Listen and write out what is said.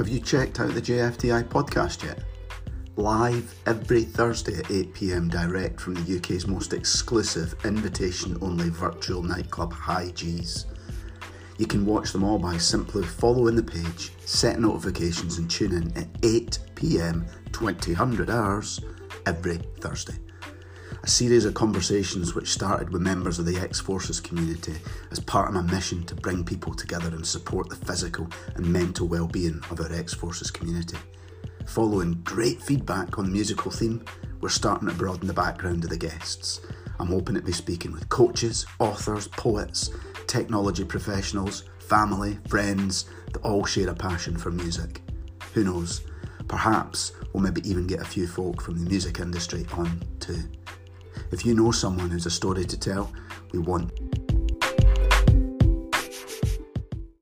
Have you checked out the JFDI podcast yet? Live every Thursday at 8 p.m. direct from the UK's most exclusive invitation-only virtual nightclub, Hi-G's. You can watch them all by simply following the page, set notifications and tune in at 8 p.m, 2000 hours, every Thursday. A series of conversations which started with members of the X-Forces community as part of my mission to bring people together and support the physical and mental well-being of our X-Forces community. Following great feedback on the musical theme, we're starting to broaden the background of the guests. I'm hoping to be speaking with coaches, authors, poets, technology professionals, family, friends that all share a passion for music. Who knows? Perhaps we'll maybe even get a few folk from the music industry on too. If you know someone who's a story to tell, we want...